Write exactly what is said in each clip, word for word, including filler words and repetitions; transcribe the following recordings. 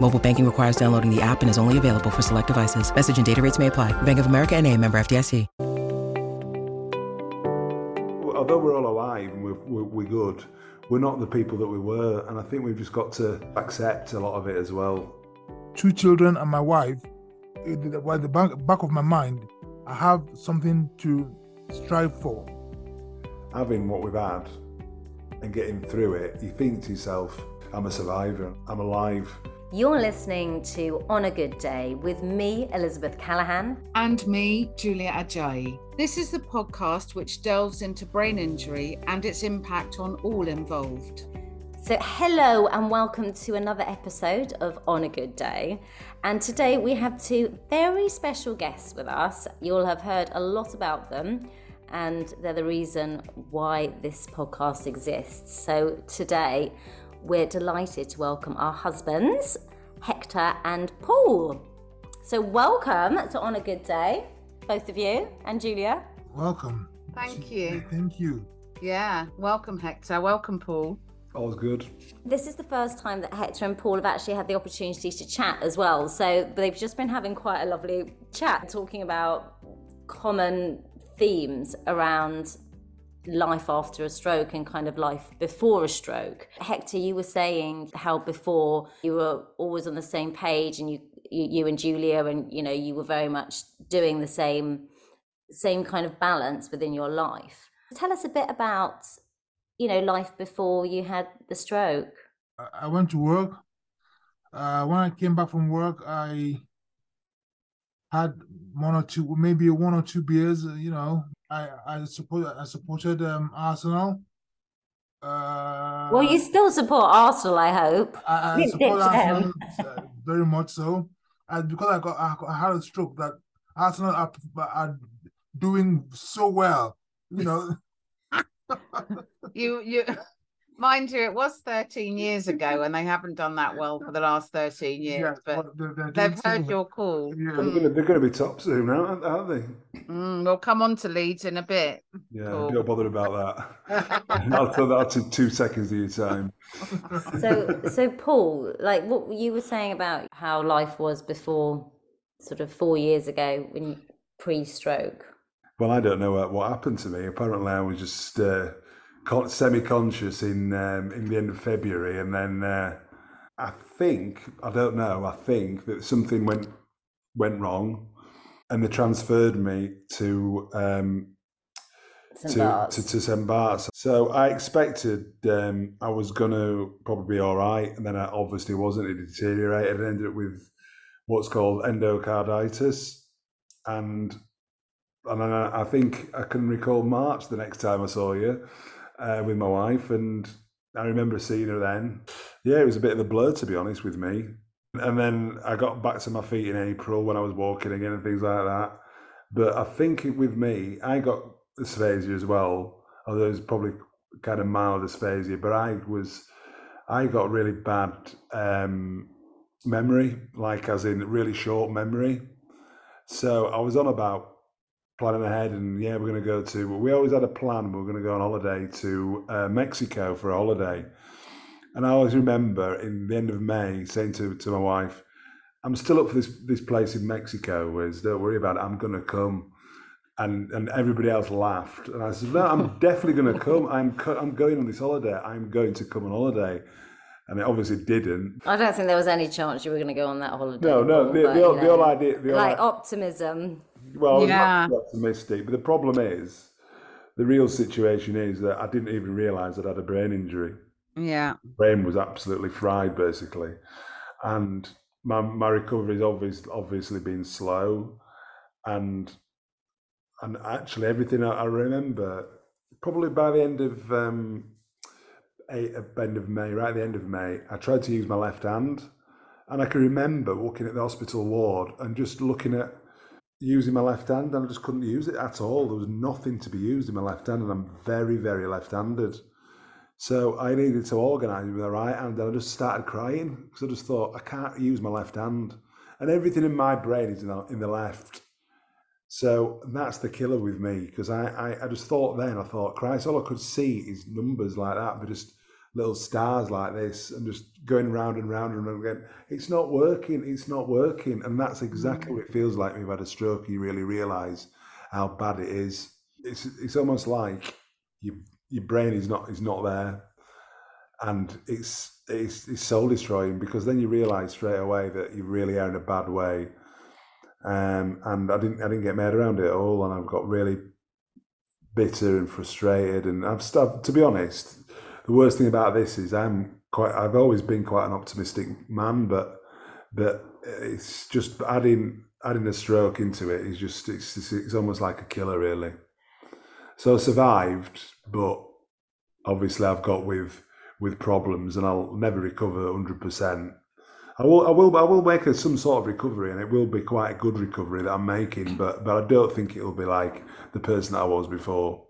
Mobile banking requires downloading the app and is only available for select devices. Message and data rates may apply. Bank of America N A, member F D I C. Although we're all alive and we're, we're, we're good, we're not the people that we were, and I think we've just got to accept a lot of it as well. Two children and my wife, well, at the back, back of my mind, I have something to strive for. Having what we've had and getting through it, you think to yourself, I'm a survivor, I'm alive. You're listening to On A Good Day with me, Elizabeth Callaghan. And me, Julia Ajayi. This is the podcast which delves into brain injury and its impact on all involved. So hello and welcome to another episode of On A Good Day. And today we have two very special guests with us. You'll have heard a lot about them, and they're the reason why this podcast exists. So today, we're delighted to welcome our husbands, Hector and Paul. So welcome to On A Good Day, both of you, and Julia. Welcome. Thank you. Thank you. Yeah, welcome Hector, welcome Paul. All's good. This is the first time that Hector and Paul have actually had the opportunity to chat as well. So they've just been having quite a lovely chat, talking about common themes around life after a stroke and kind of life before a stroke. Hector, you were saying how before you were always on the same page, and you, you, you and Julia, and you know you were very much doing the same, same kind of balance within your life. Tell us a bit about, you know, life before you had the stroke. I went to work. Uh, when I came back from work, I had one or two, maybe one or two beers, you know. I I support I supported um, Arsenal. Uh, well, you still support Arsenal, I hope. I, I support Arsenal uh, very much so, and because I got I, got, I had a stroke that Arsenal are, are doing so well, you know. you you mind you, it was thirteen years ago, and they haven't done that well for the last thirteen years. Yeah, but they're, they're they've heard so your call. Yeah, mm. They're going to be top soon, aren't they? Mm, we'll come on to Leeds in a bit. Yeah, cool. Don't bother about that. I'll tell that in two seconds of your time. So, so Paul, like what you were saying about how life was before, sort of four years ago, when you, pre-stroke. Well, I don't know what happened to me. Apparently, I was just uh, semi-conscious in um, in the end of February, and then uh, I think I don't know. I think that something went went wrong. And they transferred me to um, to, to to Saint Bart's. So I expected um, I was going to probably be all right, and then I obviously wasn't. It deteriorated and ended up with what's called endocarditis. And and I, I think I can recall March the next time I saw you uh, with my wife, and I remember seeing her then. Yeah, it was a bit of a blur, to be honest, with me. And then I got back to my feet in April when I was walking again and things like that. But I think with me, I got dysphagia as well, although it was probably kind of mild dysphagia. But I was, I got really bad um, memory, like as in really short memory. So I was on about planning ahead and yeah, we're going to go to, we always had a plan, we were going to go on holiday to uh, Mexico for a holiday. And I always remember in the end of May saying to, to my wife, I'm still up for this, this place in Mexico, Wiz, don't worry about it, I'm going to come. And and everybody else laughed. And I said, no, I'm definitely going to come. I'm co- I'm going on this holiday. I'm going to come on holiday. And it obviously didn't. I don't think there was any chance you were going to go on that holiday. No, no, the, but, the, the whole idea. The like all, optimism. Well, I was yeah. not optimistic, but the problem is the real situation is that I didn't even realise I'd had a brain injury. Yeah. Brain was absolutely fried, basically. And my my recovery's obvious, obviously been slow. And and actually everything I, I remember, probably by the end of um, eight, end of May, right at the end of May, I tried to use my left hand. And I can remember walking at the hospital ward and just looking at using my left hand, and I just couldn't use it at all. There was nothing to be used in my left hand, and I'm very, very left-handed. So I needed to organise with my right hand, and I just started crying because I just thought, I can't use my left hand. And everything in my brain is in the, in the left. So that's the killer with me, because I, I, I just thought then, I thought, Christ, all I could see is numbers like that, but just little stars like this, and just going round and round and round again. It's not working, it's not working. And that's exactly what it feels like when you've had a stroke. You really realise how bad it is. It's it's almost like your your brain is not is not there. And it's it's it's soul destroying, because then you realise straight away that you really are in a bad way. Um and I didn't I didn't get my head around it at all, and I've got really bitter and frustrated, and I've stopped, to be honest. The worst thing about this is I'm quite, I've always been quite an optimistic man, but but it's just adding adding a stroke into it is just, it's, it's, it's almost like a killer, really. So I survived, but obviously I've got with with problems, and I'll never recover one hundred percent. I will I will I will make a, some sort of recovery, and it will be quite a good recovery that I'm making, but but I don't think it will be like the person that I was before,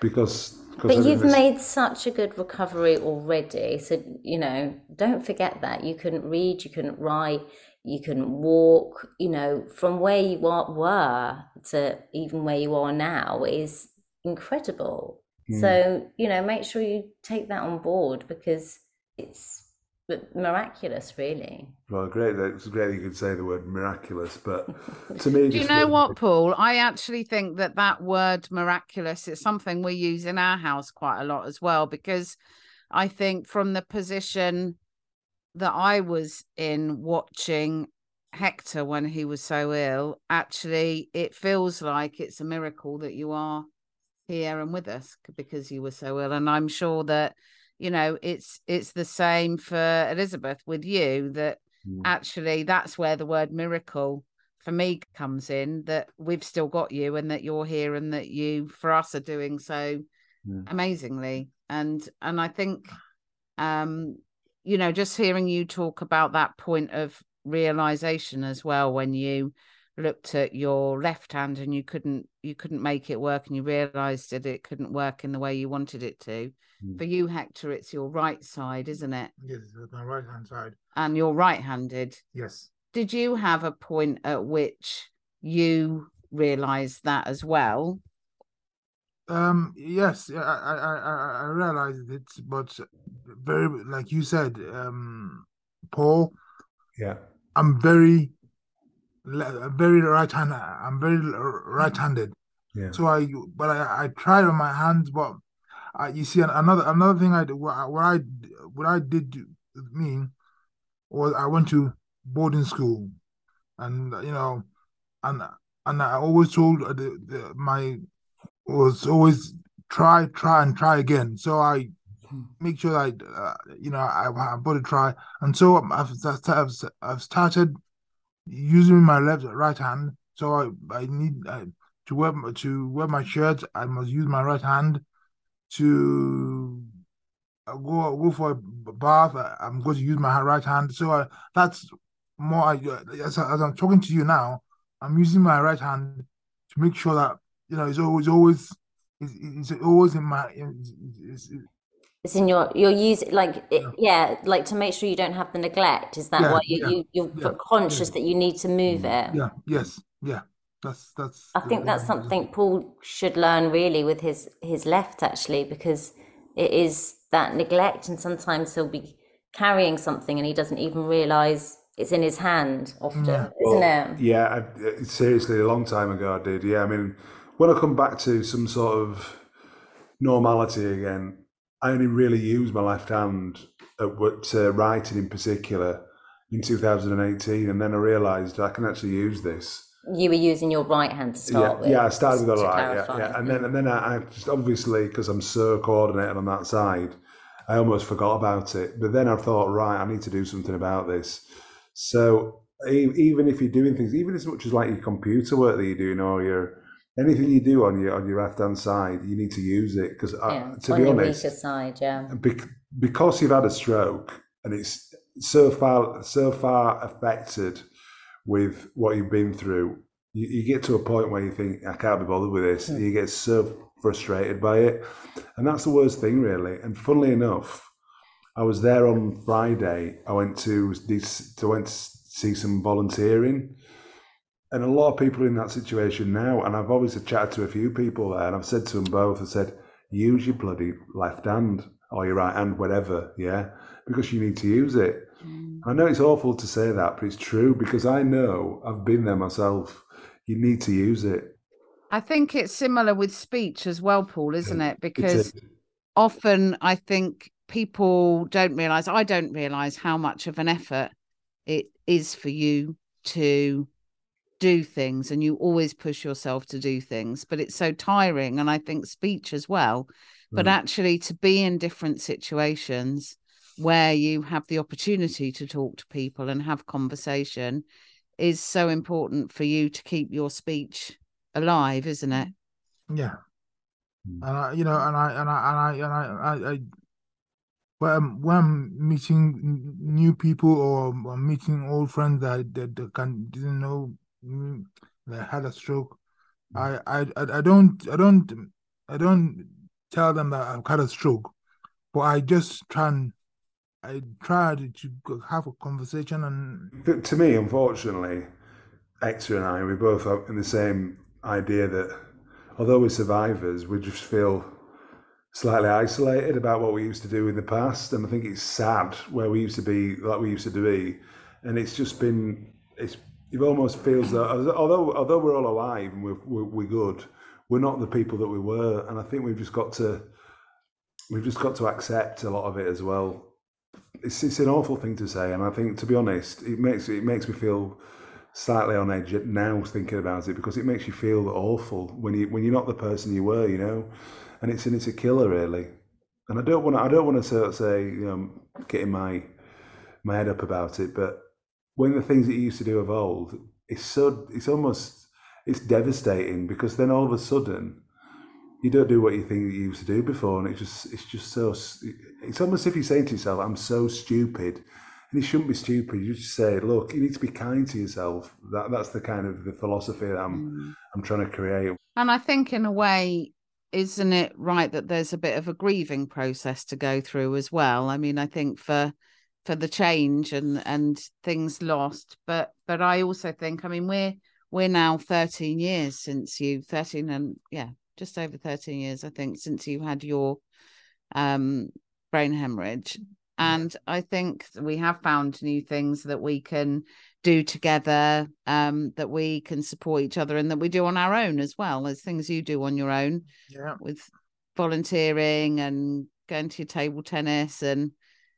because. But you've made such a good recovery already, so, you know, don't forget that. You couldn't read, you couldn't write, you couldn't walk, you know, from where you are, were to even where you are now is incredible. Mm. So, you know, make sure you take that on board, because it's miraculous, really. Well, great. It's great you could say the word miraculous, but to me... Do you know what, Paul? I actually think that that word miraculous is something we use in our house quite a lot as well, because I think from the position that I was in watching Hector when he was so ill, actually it feels like it's a miracle that you are here and with us because you were so ill. And I'm sure that, you know, it's it's the same for Elizabeth with you, that mm. actually that's where the word miracle for me comes in, that we've still got you and that you're here and that you, for us, are doing so mm. amazingly. And and I think, um, you know, just hearing you talk about that point of realization as well, when you looked at your left hand and you couldn't you couldn't make it work, and you realized that it couldn't work in the way you wanted it to. Mm. For you, Hector, it's your right side, isn't it? Yes, it's my right hand side. And you're right-handed. Yes. Did you have a point at which you realized that as well? Um yes, I I I realized it, but very, like you said, um Paul. Yeah. I'm very very right hand. I'm very right-handed. Yeah. So I, but I, I tried on my hands. But I, you see, another another thing I what I what I did mean was I went to boarding school, and you know, and and I always told the, the, my was always try, try, and try again. So I make sure that I, uh, you know, I I've got to try, and so I've I've, I've started using my left right hand. So I, I need I, to wear to wear my shirt. I must use my right hand to go go for a bath. I, I'm going to use my right hand. So I, that's more. I, as, as I'm talking to you now, I'm using my right hand to make sure that, you know, it's always always it's, it's always in my. It's, it's, it's, It's in your, you're using, like, it, yeah, like to make sure you don't have the neglect. Is that yeah, why you, yeah, you, you're yeah, conscious yeah. that you need to move it? Yeah, yes, yeah. That's, that's. I think that's something Paul should learn really with his, his left, actually, because it is that neglect. And sometimes he'll be carrying something and he doesn't even realise it's in his hand often, yeah. isn't well, it? Yeah, I, seriously, a long time ago I did. Yeah, I mean, when I come back to some sort of normality again, I only really used my left hand at what, uh, writing in particular in two thousand eighteen, and then I realised I can actually use this. You were using your right hand to start yeah, with. Yeah, I started with the right. Yeah, yeah. And then and then I, I just obviously, because I'm so coordinated on that side, I almost forgot about it. But then I thought, right, I need to do something about this. So even if you're doing things, even as much as like your computer work that you're doing or your anything you do on your on your left hand side, you need to use it because yeah, to be honest, weaker side, yeah. Because you've had a stroke and it's so far so far affected with what you've been through, you, you get to a point where you think, I can't be bothered with this. Mm. You get so frustrated by it. And that's the worst thing, really. And funnily enough, I was there on Friday. I went to, I went to see some volunteering. And a lot of people are in that situation now. And I've obviously chatted to a few people there. And I've said to them both, I said, use your bloody left hand or your right hand, whatever, yeah? Because you need to use it. I know it's awful to say that, but it's true because I know I've been there myself. You need to use it. I think it's similar with speech as well, Paul, isn't it? Because it is. Often I think people don't realise, I don't realise how much of an effort it is for you to do things, and you always push yourself to do things, but it's so tiring. And I think speech as well, but mm. actually to be in different situations where you have the opportunity to talk to people and have conversation is so important for you to keep your speech alive, isn't it? Yeah. And I, you know, and I, and I, and I, and I, I when, I'm, when I'm meeting new people or I'm meeting old friends that, that, that can, didn't know that had a stroke, I, I, I don't, I don't, I don't tell them that I've had a stroke, but I just try and I tried to have a conversation and... But to me, unfortunately, Hector and I, we both are in the same idea that although we're survivors, we just feel slightly isolated about what we used to do in the past. And I think it's sad where we used to be, like we used to be. And it's just been, it's, it almost feels that although although we're all alive and we're, we're, we're good, we're not the people that we were. And I think we've just got to, we've just got to accept a lot of it as well. It's it's an awful thing to say, and I think, to be honest, it makes it makes me feel slightly on edge now thinking about it, because it makes you feel awful when you when you're not the person you were, you know, and it's and it's a killer really. And I don't want I don't want to sort of say, you know, getting my my head up about it, but when the things that you used to do of old, it's so it's almost it's devastating, because then all of a sudden you don't do what you think you used to do before, and it's just it's just so it's almost as if you're saying to yourself, I'm so stupid, and you shouldn't be stupid. You just say, look, you need to be kind to yourself. That that's the kind of the philosophy that I'm mm. I'm trying to create. And I think in a way, isn't it right that there's a bit of a grieving process to go through as well? I mean, I think for for the change and and things lost, but but I also think, I mean, we're we're now thirteen years since you thirteen and yeah. just over thirteen years, I think, since you had your um, brain hemorrhage. And I think we have found new things that we can do together, um, that we can support each other and that we do on our own as well. There's things you do on your own yeah. with volunteering and going to your table tennis and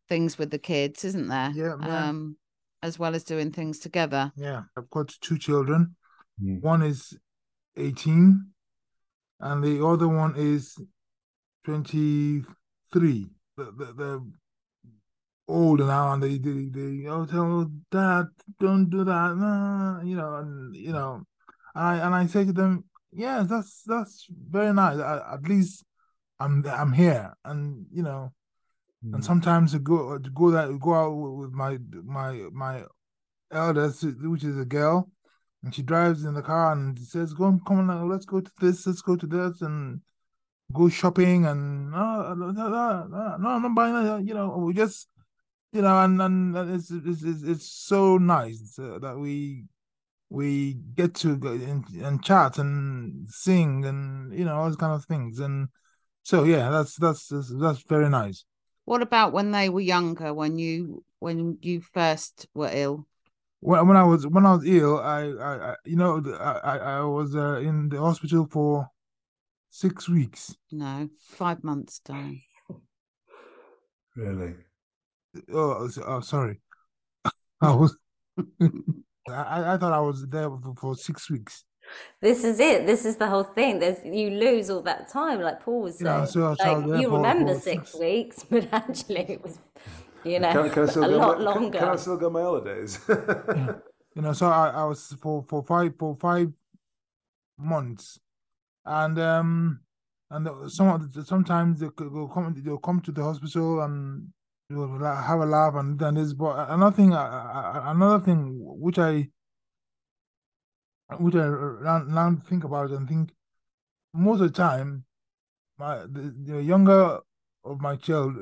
things with the kids, isn't there? Yeah, yeah. Um, as well as doing things together. Yeah. I've got two children. Yeah. One is eighteen. And the other one is twenty-three. They're older now, and they they, they oh, tell Dad, don't do that, nah, you know, and you know, and I and I say to them, yeah, that's that's very nice. I, at least I'm I'm here, and you know, mm. and sometimes I go to go that go out with my my my eldest, which is a girl. And she drives in the car and says, "Go on, come on, let's go to this, let's go to this, and go shopping." And no, no, no, no I'm not buying that. You know, we just, you know, and and it's it's it's so nice that we we get to go and, and chat and sing and you know all those kind of things. And so yeah, that's that's that's, that's very nice. What about when they were younger? When you when you first were ill? When when I was when I was ill, I, I, I you know I I was uh, in the hospital for six weeks. No, five months, darling. Really? Oh, oh sorry. I was I, I thought I was there for, for six weeks. This is it. This is the whole thing. There's you lose all that time, like Paul was saying. Yeah, so like, you for, remember for six, six weeks, but actually it was, you know, can, can a lot my, longer. Can, can I still get my holidays? Yeah. You know, so I, I was for, for five for five months, and um, and some of the, sometimes they'll come they'll come to the hospital and you'll have a laugh and then this. But another thing, another thing which I. Which I now think about and think, most of the time, my the, the younger of my child,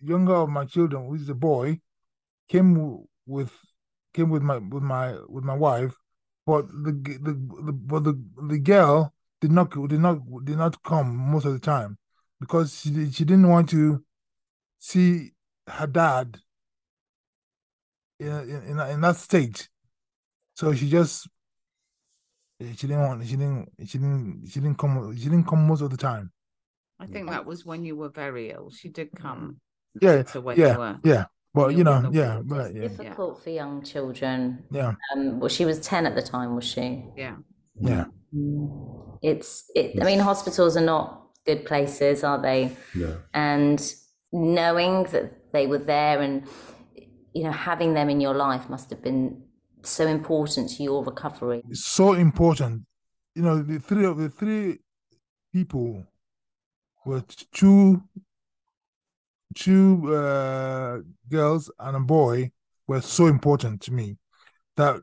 younger of my children, who is a boy, came with came with my with my with my wife, but the the, the but the the girl did not did not did not come most of the time, because she she didn't want to see her dad in in in that state, so she just. She didn't want. She didn't. She didn't. She didn't come. She didn't come most of the time. I think that was when you were very ill. She did come. Yeah. When yeah. You were, yeah. Well, you, you know. Yeah. But, yeah. It's difficult yeah. for young children. Yeah. Um, well, she was ten at the time, was she? Yeah. Yeah. It's. It. I mean, hospitals are not good places, are they? Yeah. And knowing that they were there, and you know, having them in your life must have been. So important to your recovery. It's so important, you know. The three of the three people were two, two uh, girls and a boy were so important to me that,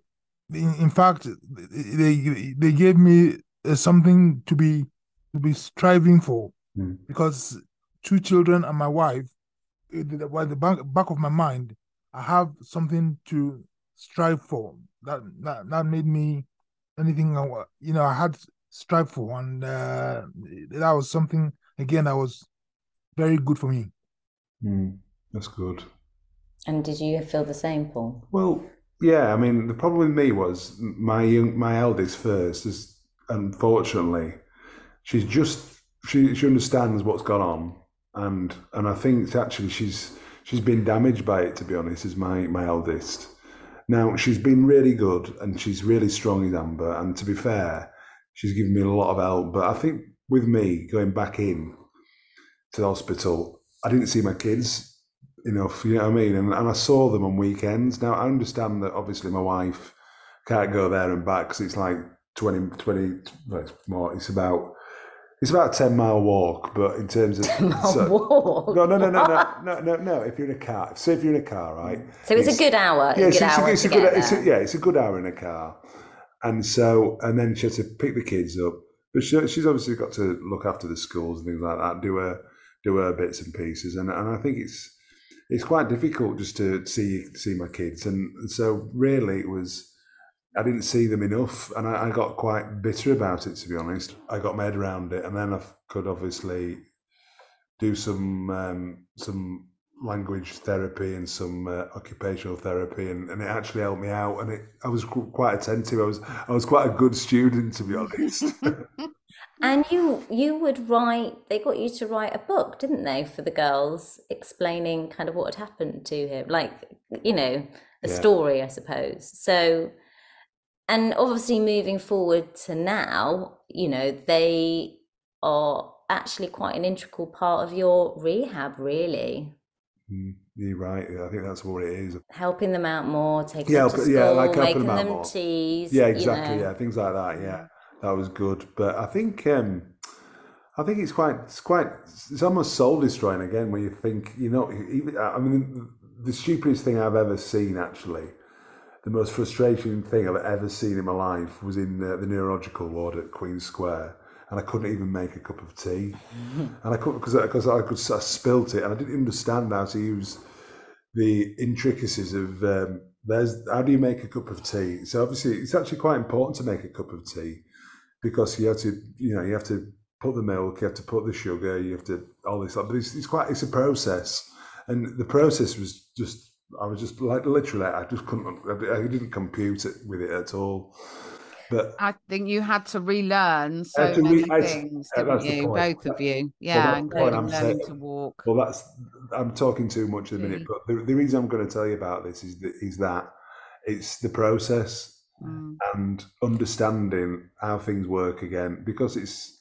in, in fact, they they gave me something to be to be striving for, mm. because two children and my wife, while the back back of my mind, I have something to. Strive for that, that that made me anything, you know, I had strive for, and uh, that was something again that was very good for me. Mm, that's good. And did you feel the same, Paul? Well, yeah. I mean, the problem with me was my young, my eldest first is unfortunately she's just she she understands what's gone on, and and I think actually she's she's been damaged by it. To be honest, is my my eldest. Now, she's been really good and she's really strong in Amber. And to be fair, she's given me a lot of help. But I think with me going back in to the hospital, I didn't see my kids enough, you know what I mean? And, and I saw them on weekends. Now, I understand that obviously my wife can't go there and back because it's like twenty, twenty, well, it's more, it's about, it's about a ten mile walk. But in terms of. ten mile so, walk? No, no, no, no, no, no, no, no. If you're in a car, say if you're in a car, right? So it's, it's a good hour. Yeah, it's, good it's, hour it's, a, it's a good it's a, Yeah, it's a good hour in a car. And so, and then she had to pick the kids up. But she, she's obviously got to look after the schools and things like that, do her do her bits and pieces. And and I think it's it's quite difficult just to see see my kids. And, and so really it was. I didn't see them enough, and I, I got quite bitter about it, to be honest. I got my head around it, and then I could obviously do some um, some language therapy and some uh, occupational therapy, and, and it actually helped me out. And it, I was quite attentive. I was I was quite a good student, to be honest. And you you would write. They got you to write a book, didn't they, for the girls, explaining kind of what had happened to him, like you know, a yeah. story, I suppose. So. And obviously moving forward to now, you know, they are actually quite an integral part of your rehab, really. Mm, you're right. I think that's what it is. Helping them out more, taking yeah, them to school, yeah, like making them, them teas. Yeah, exactly. You know. Yeah, things like that. Yeah, that was good. But I think um, I think it's quite, it's quite, it's almost soul destroying again when you think, you know, even, I mean, the stupidest thing I've ever seen actually. The most frustrating thing I've ever seen in my life was in the, the neurological ward at Queen Square, and I couldn't even make a cup of tea, and I couldn't because because I, I could I spilt it, and I didn't understand how to use the intricacies of um, there's how do you make a cup of tea? So obviously it's actually quite important to make a cup of tea because you have to you know you have to put the milk, you have to put the sugar, you have to all this stuff, but it's, it's quite it's a process, and the process was just. I was just like literally, I just couldn't, I didn't compute it with it at all. But I think you had to relearn so to many re- things, I, didn't you? Both of you, yeah, well, including learning to walk. Well, that's I'm talking too much at the minute, but the, the reason I'm going to tell you about this is that, is that it's the process mm. and understanding how things work again, because it's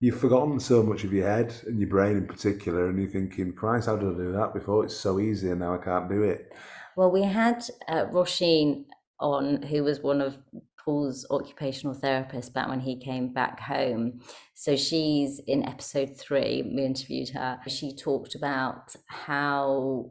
you've forgotten so much of your head and your brain in particular, and you're thinking, Christ, how did I do that before? It's so easy and now I can't do it. Well, we had uh, Roisin on, who was one of Paul's occupational therapists back when he came back home. So she's in episode three, we interviewed her. She talked about how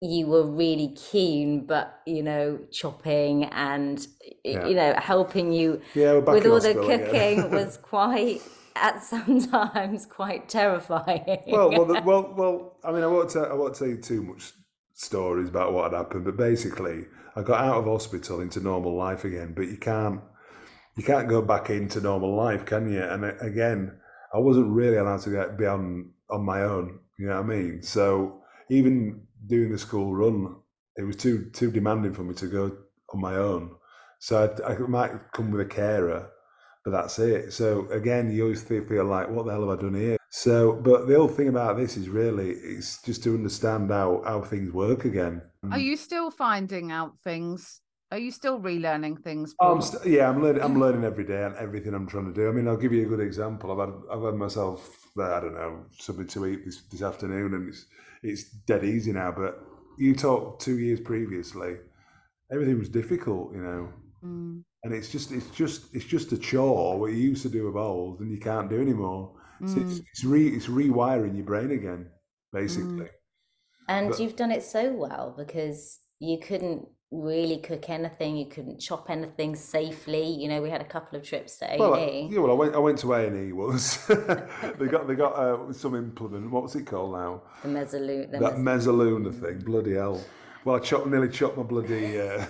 you were really keen, but, you know, chopping and, yeah. you know, helping you yeah, with all the cooking again. was quite... at sometimes quite terrifying. Well, well, well, well. I mean, I won't, t- I won't tell you too much stories about what had happened, but basically, I got out of hospital into normal life again. But you can't, you can't go back into normal life, can you? And again, I wasn't really allowed to get be on, on my own. You know what I mean? So even doing the school run, it was too too demanding for me to go on my own. So I, I might come with a carer. But that's it. So again, you always feel like, what the hell have I done here? So, but the whole thing about this is really, it's just to understand how, how things work again. Are you still finding out things? Are you still relearning things? I'm st- yeah, I'm learning. I'm learning every day and everything I'm trying to do. I mean, I'll give you a good example. I've had, I've had myself, I don't know, something to eat this, this afternoon, and it's it's dead easy now. But you talk two years previously, everything was difficult, you know. Mm. And it's just, it's just, it's just a chore what you used to do of old, and you can't do anymore. Mm. So it's it's, re, it's rewiring your brain again, basically. Mm. And but, you've done it so well, because you couldn't really cook anything, you couldn't chop anything safely. You know, we had a couple of trips to A and E. Well, I, yeah, well, I went, I went to A and E once. they got, they got uh, some implement. What's it called now? The mezzaluna. That mezzaluna mm. thing. Bloody hell. Well, I chopped, nearly chopped my bloody, uh,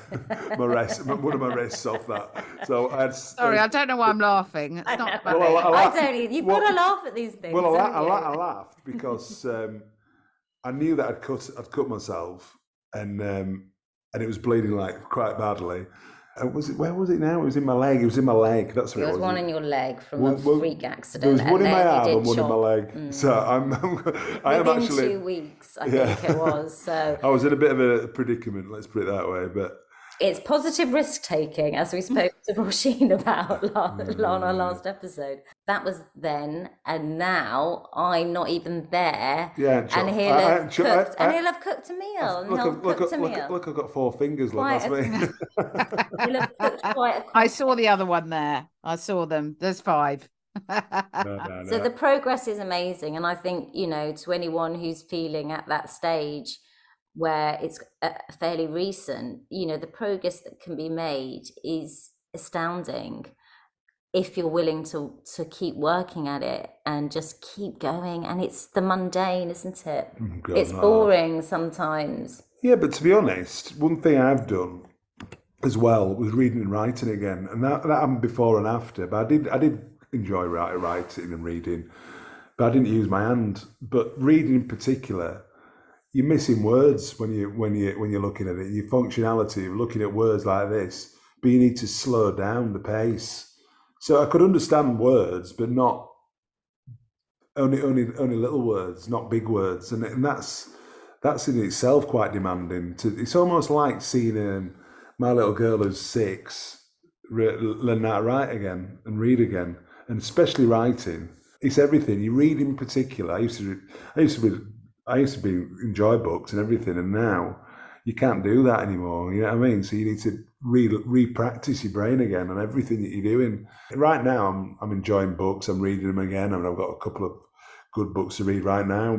my wrist, one of my wrists off that. So I had, Sorry, uh, I don't know why I'm laughing. It's not well, I, I, laughed. I don't either. You've well, got to laugh at these things. Well, I, la- I, la- I laughed because um, I knew that I'd cut, I'd cut myself, and um, and it was bleeding like quite badly. And was it? Where was it now? It was in my leg. It was in my leg. That's what it was. There was one in your leg from one, a freak one, accident. There was one in my arm and one chop. in my leg. Mm. So I'm, I'm, I am actually. Within two weeks, I yeah. think it was. So I was in a bit of a predicament. Let's put it that way, but. It's positive risk taking, as we spoke to Roisin about mm. on our last episode. That was then, and now I'm not even there. Yeah, and he'll have cooked. And he'll have cooked a meal. Look, I've, look, cooked a look, meal. look, I've got four fingers. Look, that's me. He'll have cooked quite a. I saw the other one there. I saw them. There's five. no, no, no. So the progress is amazing, and I think, you know, to anyone who's feeling at that stage, where it's fairly recent, you know, the progress that can be made is astounding if you're willing to to keep working at it and just keep going. And it's the mundane, isn't it? God, it's boring no. sometimes. Yeah, but to be honest, one thing I've done as well was reading and writing again, and that, that happened before and after. But I did I did enjoy writing and reading, but I didn't use my hand. But reading in particular, you're missing words when you when you when you're looking at it. Your functionality of looking at words like this, but you need to slow down the pace. So I could understand words, but not only only only little words, not big words, and and that's that's in itself quite demanding. To, it's almost like seeing um, my little girl who's six re- learn how to write again and read again, and especially writing. It's everything. You read in particular. I used to I used to be. I used to be enjoy books and everything, and now you can't do that anymore. You know what I mean? So you need to re re-practice your brain again on everything that you're doing. Right now, I'm I'm enjoying books. I'm reading them again, and I've got a couple of good books to read right now.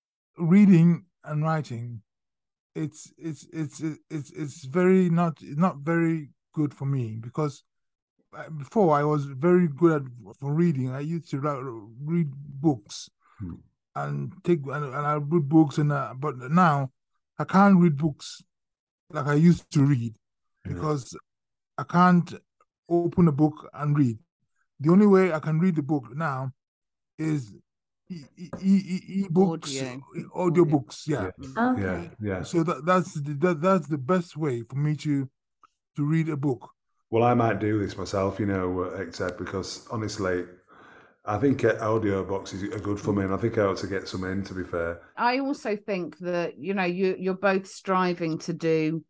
Reading and writing, it's it's it's it's it's very not not very good for me, because before I was very good at for reading. I used to write, read books hmm. and take and, and I read books, and uh, but now I can't read books like I used to read. because I can't open a book and read. The only way I can read the book now is e- e- e- e- books, Audio. audiobooks. Yeah, yeah, okay. yeah. yeah. So that, that's the, that, that's the best way for me to to read a book. Well, I might do this myself, you know, except because honestly, I think audio boxes are good for me, and I think I ought to get some in, to be fair. I also think that, you know, you, you're both striving to do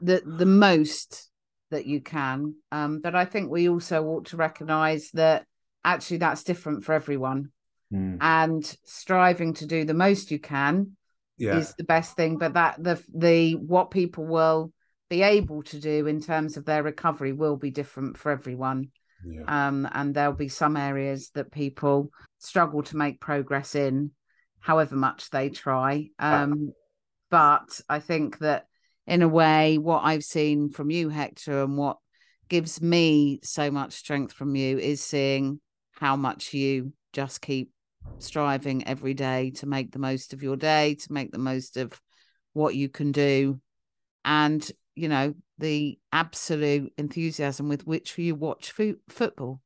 the the most that you can, um, but I think we also ought to recognise that actually that's different for everyone, mm. and striving to do the most you can yeah. is the best thing, but that the the what people will be able to do in terms of their recovery will be different for everyone. Yeah. Um, and there'll be some areas that people struggle to make progress in, however much they try. Um, but I think that in a way, what I've seen from you, Hector, and what gives me so much strength from you is seeing how much you just keep striving every day to make the most of your day, to make the most of what you can do. And, you know, the absolute enthusiasm with which you watch fo- football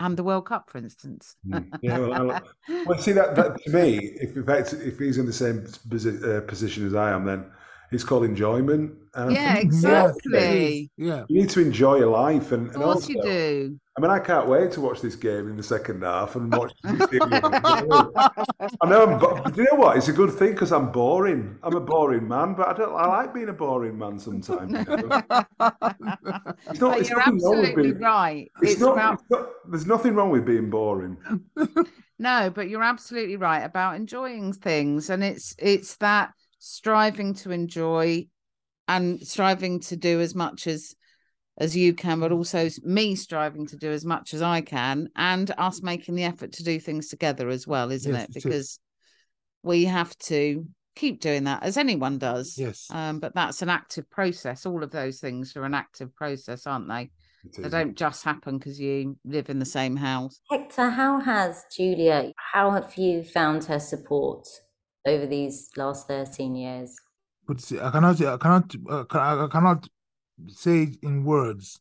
and the World Cup, for instance. yeah, well, I, well, see, that, that to me, if in fact, if he's in the same uh, position as I am, then it's called enjoyment. And yeah, think, exactly. Yeah, yeah. You need to enjoy your life. And, and of course also, you do. I mean, I can't wait to watch this game in the second half and watch this game. I know, I'm bo- you know what? It's a good thing because I'm boring. I'm a boring man, but I don't. I like being a boring man sometimes. You know? it's not, it's you're absolutely being, right. It's it's not, about... it's not, there's nothing wrong with being boring. No, but you're absolutely right about enjoying things, and it's it's that striving to enjoy and striving to do as much as. as you can, but also me striving to do as much as I can, and us making the effort to do things together as well, isn't yes, it? Because we have to keep doing that, as anyone does. Yes. Um, but that's an active process. All of those things are an active process, aren't they? They don't just happen because you live in the same house. Hector, how has Julia, how have you found her support over these last thirteen years? But see, I cannot, I cannot, I cannot, say in words,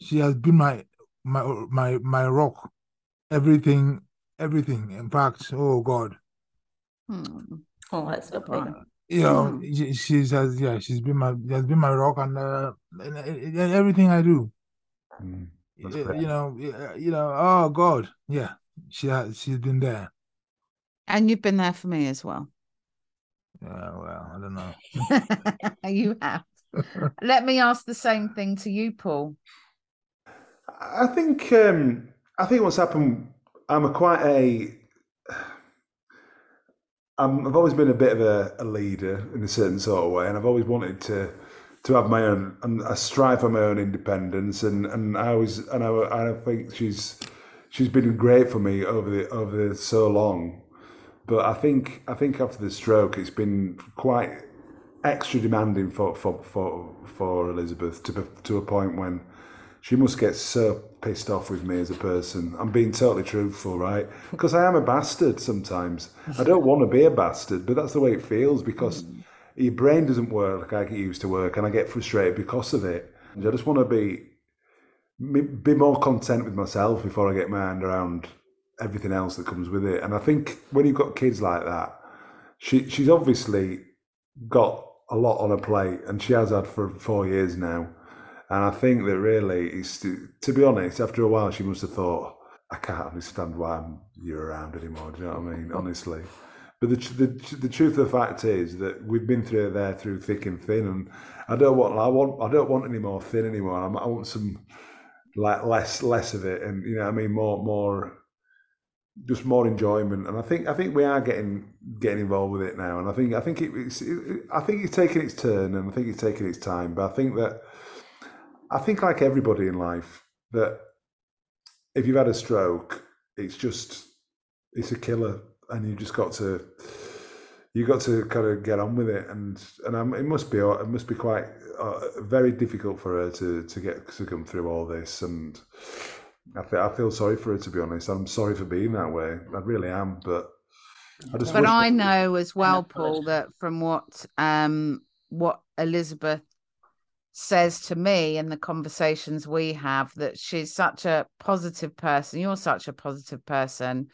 she has been my my my my rock, everything, everything. In fact, oh God, mm. oh that's lovely. Uh, you know, mm. she, she has yeah, she's been my has been my rock, and uh, in, in, in everything I do, mm. you, you know, you know, oh God, yeah, she has, she's been there, and you've been there for me as well. Yeah, well, I don't know. You have. Let me ask the same thing to you, Paul. I think um, I think what's happened. I'm a quite a. I'm, I've always been a bit of a, a leader in a certain sort of way, and I've always wanted to to have my own. And I strive for my own independence, and, and I was and I, I think she's she's been great for me over the over so long. But I think I think after the stroke, it's been quite. Extra demanding for for for for Elizabeth to to a point when she must get so pissed off with me as a person. I'm being totally truthful, right? Because I am a bastard sometimes. I don't want to be a bastard, but that's the way it feels because mm. your brain doesn't work like I get used to work, and I get frustrated because of it. And I just want to be be more content with myself before I get my hand around everything else that comes with it. And I think when you've got kids like that, she she's obviously got a lot on her plate, and she has had for four years now, and I think that really it's to, to be honest, after a while she must have thought, I can't understand why I'm, you're around anymore, do you know what I mean, honestly. But the, the the truth of the fact is that we've been through there through thick and thin, and I don't want I want I don't want any more thin anymore. I want some like less less of it, and you know what I mean, more more just more enjoyment, and I think I think we are getting getting involved with it now, and I think I think it, it's it, I think it's taking its turn, and I think it's taking its time. But I think that I think like everybody in life, that if you've had a stroke, it's just it's a killer, and you just got to you got to kind of get on with it, and and I'm, it must be it must be quite uh, very difficult for her to to get to come through all this. And I feel, I feel sorry for her, to be honest. I'm sorry for being that way. I really am, but I just. But I know as well, Paul, that from what um what Elizabeth says to me in the conversations we have that she's such a positive person. You're such a positive person,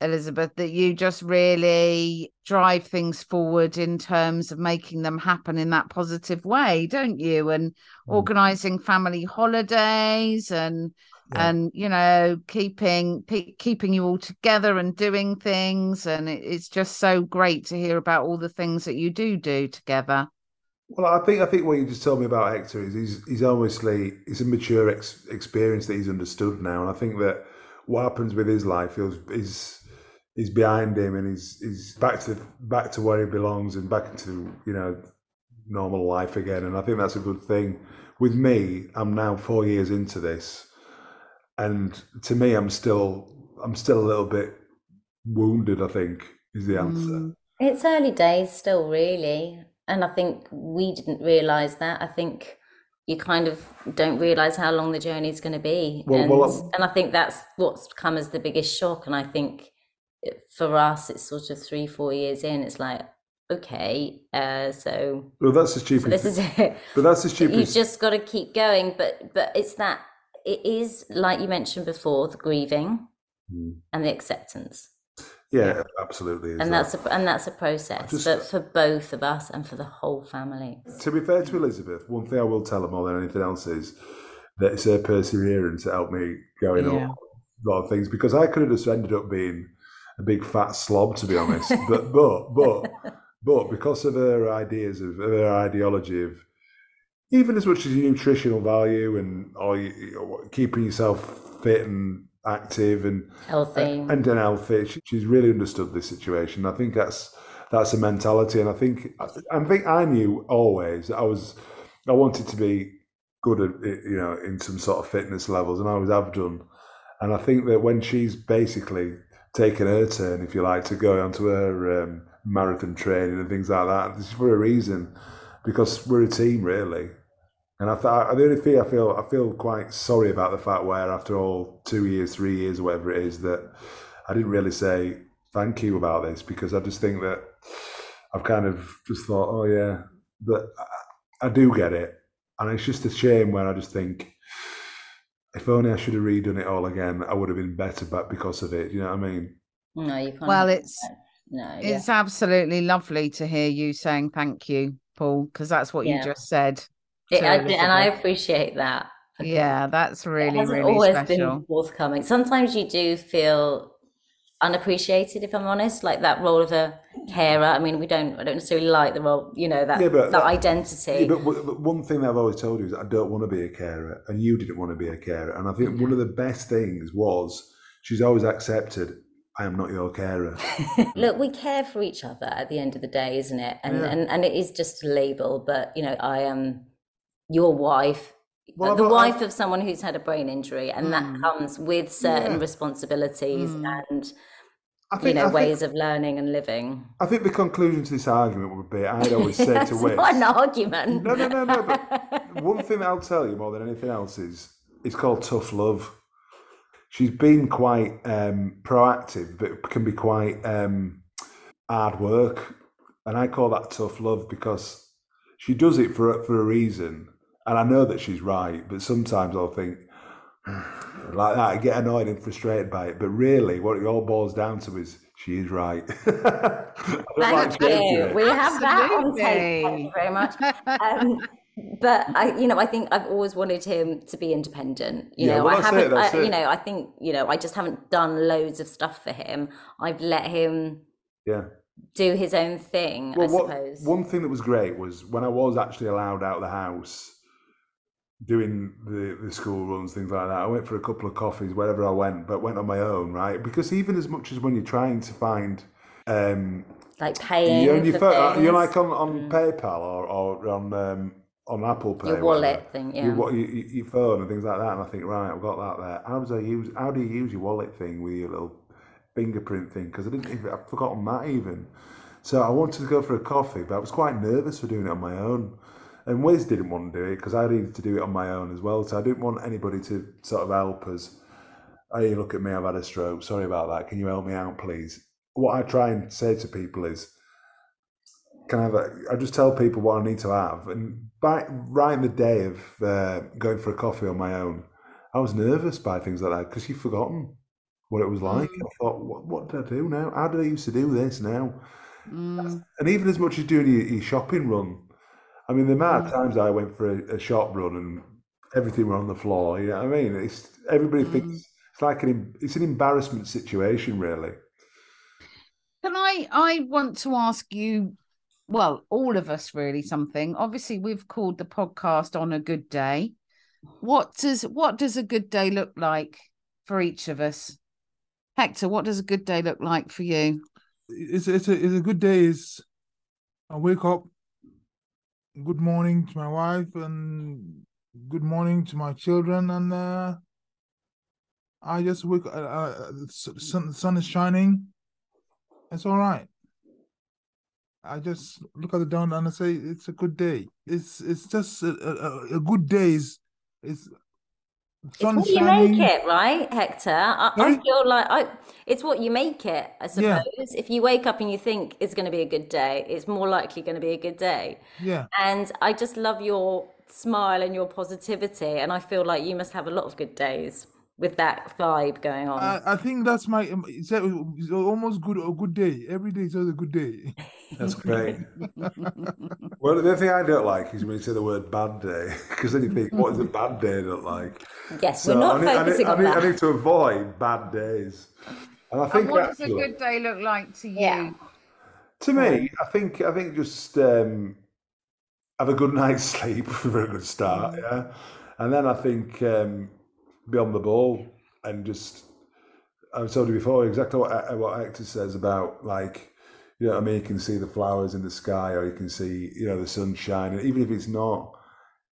Elizabeth, that you just really drive things forward in terms of making them happen in that positive way, don't you? And mm. organising family holidays and, yeah. and you know, keeping pe- keeping you all together and doing things. And it, it's just so great to hear about all the things that you do do together. Well, I think I think what you just told me about Hector is he's he's obviously it's a mature ex- experience that he's understood now, and I think that what happens with his life is is is behind him, and he's he's back to back to where he belongs and back into you know normal life again. And I think that's a good thing. With me, I'm now four years into this, and to me, I'm still I'm still a little bit wounded, I think, is the answer. It's early days still, really. And I think we didn't realise that. I think you kind of don't realise how long the journey is going to be. Well, and, well, and I think that's what's come as the biggest shock. And I think for us, it's sort of three, four years in, it's like, okay, uh, so... Well, that's the stupid... So this is it. But that's the stupid... You've just got to keep going. But, but it's that, it is, like you mentioned before, the grieving mm. and the acceptance. Yeah, it absolutely is. And that. that's a, and that's a process, just, but for both of us and for the whole family. To be fair to Elizabeth, one thing I will tell her more than anything else is that it's her perseverance that helped me going on yeah. a lot of things, because I could have just ended up being a big fat slob, to be honest. but but but but because of her ideas of, of her ideology of even as much as your nutritional value and or you, keeping yourself fit and active and healthy and, and healthy, she, she's really understood this situation. I think that's that's a mentality, and I think I think I knew always that I was I wanted to be good at it, you know, in some sort of fitness levels, and I always have done. And I think that when she's basically taken her turn, if you like, to go onto her um, marathon training and things like that, this is for a reason, because we're a team really. And I thought the only thing I feel I feel quite sorry about the fact where after all two years, three years, whatever it is, that I didn't really say thank you about this, because I just think that I've kind of just thought, oh yeah, but I, I do get it, and it's just a shame where I just think if only I should have redone it all again, I would have been better, but because of it, you know what I mean? No, you can't. Well, it's no, it's yeah. absolutely lovely to hear you saying thank you, Paul, because that's what yeah. you just said. It, I, and I appreciate that. Yeah, that's really, it hasn't really always special. Been forthcoming. Sometimes you do feel unappreciated, if I'm honest, like that role of a carer. I mean, we don't, I don't necessarily like the role, you know, that, yeah, but, that identity. Yeah, but, but one thing that I've always told you is I don't want to be a carer, and you didn't want to be a carer. And I think mm-hmm. one of the best things was she's always accepted, I am not your carer. Look, we care for each other at the end of the day, isn't it? And yeah. and, and it is just a label, but, you know, I am... Um, your wife, well, the wife I... of someone who's had a brain injury, and mm. that comes with certain yeah. responsibilities mm. and I think, you know I ways think, of learning and living. I think the conclusion to this argument would be I'd always say to Wiz, not an argument. No, no, no, no. But one thing that I'll tell you more than anything else is it's called tough love. She's been quite um, proactive, but can be quite um, hard work, and I call that tough love because she does it for for a reason. And I know that she's right, but sometimes I'll think like that, I get annoyed and frustrated by it. But really, what it all boils down to is she is right. Thank you. We have that on tape. Thank you very much. Um, but I, you know, I think I've always wanted him to be independent. You yeah, know, well, I haven't. It, I, you know, I think you know, I just haven't done loads of stuff for him. I've let him. Yeah. do his own thing. Well, I suppose what, one thing that was great was when I was actually allowed out of the house doing the, the school runs, things like that, I went for a couple of coffees wherever I went, but went on my own, right? Because even as much as when you're trying to find um like paying you're, you're, for you're like on, on mm. PayPal or, or on um on Apple Pay, your wallet whatever. thing, yeah, your, your, your phone and things like that, and I think, right, I've got that there. How does I use? How do you use your wallet thing with your little fingerprint thing? Because I didn't even, I've forgotten that even. So I wanted to go for a coffee, but I was quite nervous for doing it on my own. And Wiz didn't want to do it because I needed to do it on my own as well. So I didn't want anybody to sort of help us. Hey, look at me, I've had a stroke. Sorry about that. Can you help me out, please? What I try and say to people is, can I have a, I just tell people what I need to have. And by, right in the day of uh, going for a coffee on my own, I was nervous by things like that because you've forgotten what it was like. Mm. I thought, what, what did I do now? How did I used to do this now? Mm. And even as much as doing your, your shopping run, I mean, the amount mm. of times I went for a, a shop run and everything were on the floor, you know what I mean? It's everybody mm. thinks it's like an, it's an embarrassment situation, really. Can I, I want to ask you, well, all of us really, something. Obviously, we've called the podcast On A Good Day. What does, what does a good day look like for each of us? Hector, what does a good day look like for you? It's, it's, a, it's a good day is I wake up, good morning to my wife and good morning to my children, and uh, I just wake up, uh, the sun, the sun is shining, it's all right. I just look at the dawn and I say, it's a good day. It's it's just a, a, a good day is... is It's what you make it, right, Hector? I, I feel like I, it's what you make it, I suppose. Yeah. If you wake up and you think it's going to be a good day, it's more likely going to be a good day. Yeah. And I just love your smile and your positivity, and I feel like you must have a lot of good days with that vibe going on. I, I think that's my, it's almost good a good day. Every day is a good day. That's great. Well, the thing I don't like is when you say the word bad day, because then you think, what is a bad day I don't like? Yes, so we're not I need, focusing I need, on I need, that. I need to avoid bad days. And I think and what does a good day look like to you? Yeah. To me, I think I think just um, have a good night's sleep for a good start, yeah? And then I think... Um, be on the ball and just, I've told you before exactly what what Hector says about, like, you know what I mean, you can see the flowers in the sky, or you can see, you know, the sunshine, and even if it's not,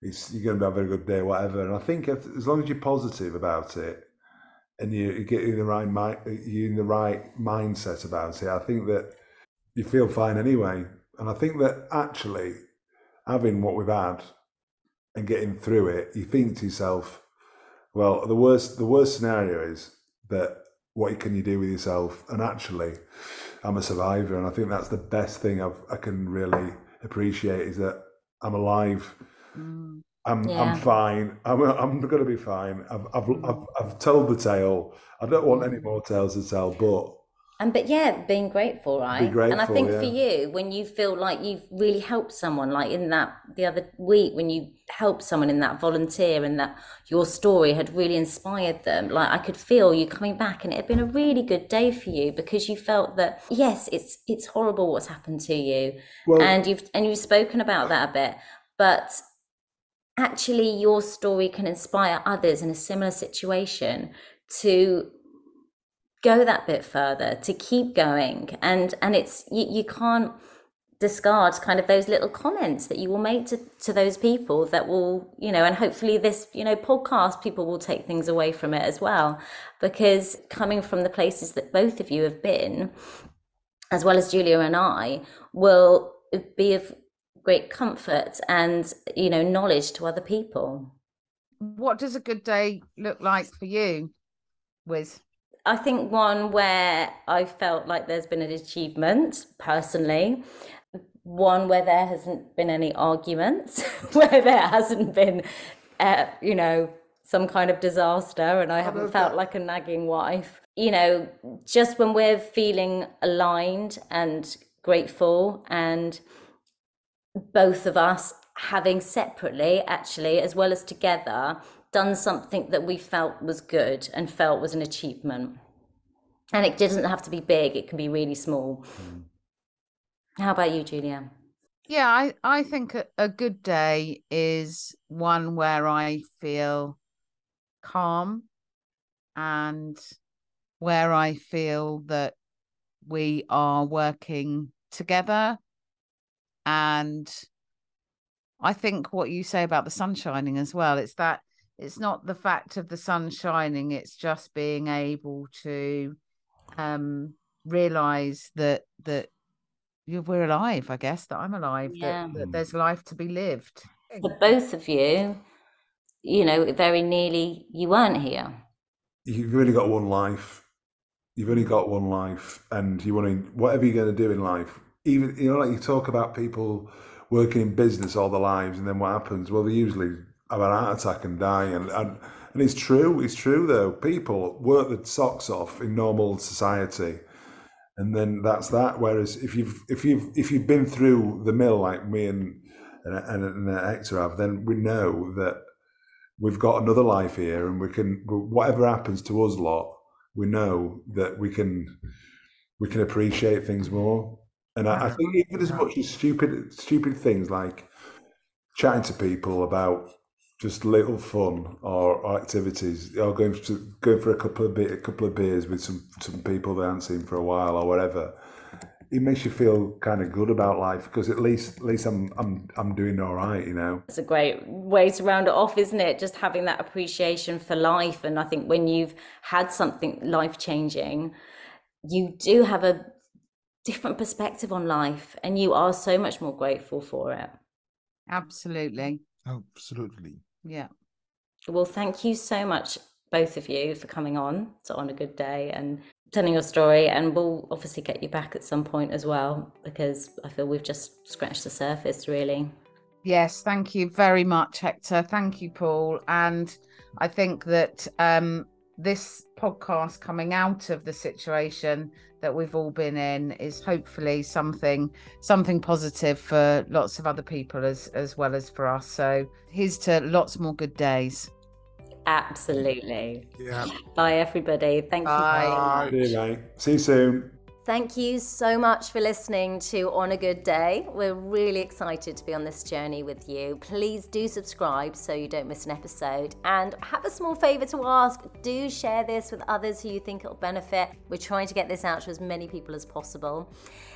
it's, you're going to have a good day, whatever. And I think if, as long as you're positive about it and you, you get in the right mind, you're in the right mindset about it, I think that you feel fine anyway. And I think that actually having what we've had and getting through it, you think to yourself, well, the worst the worst scenario is that what can you do with yourself? And actually, I'm a survivor, and I think that's the best thing I've, I can really appreciate, is that I'm alive, mm. I'm yeah. I'm fine, I'm I'm going to be fine. I've I've, I've I've told the tale. I don't want any more tales to tell, but. And but yeah, being grateful, right? Be grateful, and I think yeah. for you, when you feel like you've really helped someone, like in that the other week, when you helped someone in that volunteer and that your story had really inspired them, like I could feel you coming back, and it had been a really good day for you because you felt that, yes, it's it's horrible what's happened to you. Well, and you've and you've spoken about that a bit, but actually your story can inspire others in a similar situation to go that bit further, to keep going. And and it's you, you can't discard kind of those little comments that you will make to, to those people that will, you know, and hopefully this, you know, podcast, people will take things away from it as well, because coming from the places that both of you have been, as well as Julia and I, will be of great comfort and, you know, knowledge to other people. What does a good day look like for you, Wiz? I think one where I felt like there's been an achievement personally, one where there hasn't been any arguments, where there hasn't been, uh, you know, some kind of disaster, and I, I haven't felt that. Like a nagging wife. You know, just when we're feeling aligned and grateful, and both of us having separately, actually, as well as together, done something that we felt was good and felt was an achievement. And it doesn't have to be big, it can be really small. Mm. How about you, Julia? Yeah, I, I think a, a good day is one where I feel calm and where I feel that we are working together. And I think what you say about the sun shining as well, it's that it's not the fact of the sun shining, it's just being able to um, realise that that we're alive, I guess, that I'm alive, yeah. that, that there's life to be lived. For both of you, you know, very nearly you weren't here. You've really got one life. You've only got one life, and you want to, whatever you're going to do in life, even, you know, like you talk about people working in business all their lives and then what happens? Well, they usually have a heart attack and die. And, and, and it's true, it's true though. People work their socks off in normal society. And then that's that. Whereas if you've if you've if you've been through the mill like me and and, and, and Hector have, then we know that we've got another life here, and we can, whatever happens to us lot, we know that we can we can appreciate things more. And I, I think even as much as stupid stupid things like chatting to people about just little fun or, or activities, or going to going for a couple of be- a couple of beers with some, some people they haven't seen for a while or whatever. It makes you feel kind of good about life because at least at least I'm I'm I'm doing all right, you know. It's a great way to round it off, isn't it? Just having that appreciation for life, and I think when you've had something life changing, you do have a different perspective on life, and you are so much more grateful for it. Absolutely. Absolutely. Yeah. Well, thank you so much, both of you, for coming on to On a Good Day and telling your story. And we'll obviously get you back at some point as well, because I feel we've just scratched the surface, really. Yes, thank you very much, Hector. Thank you, Paul. And I think that um, this podcast coming out of the situation that we've all been in is hopefully something something positive for lots of other people as as well as for us. So here's to lots more good days. Absolutely. Yeah. Bye, everybody. Thank Bye. you. Bye. See you soon. Thank you so much for listening to On a Good Day. We're really excited to be on this journey with you. Please do subscribe so you don't miss an episode. And I have a small favour to ask. Do share this with others who you think it'll benefit. We're trying to get this out to as many people as possible.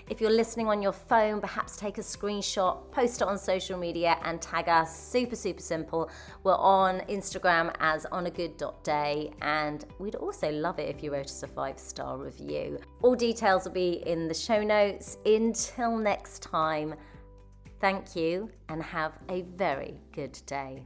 If you're listening on your phone, perhaps take a screenshot, post it on social media and tag us. Super, super simple. We're on Instagram as on a good dot day, and we'd also love it if you wrote us a five-star review. All details will be in the show notes. Until next time, thank you and have a very good day.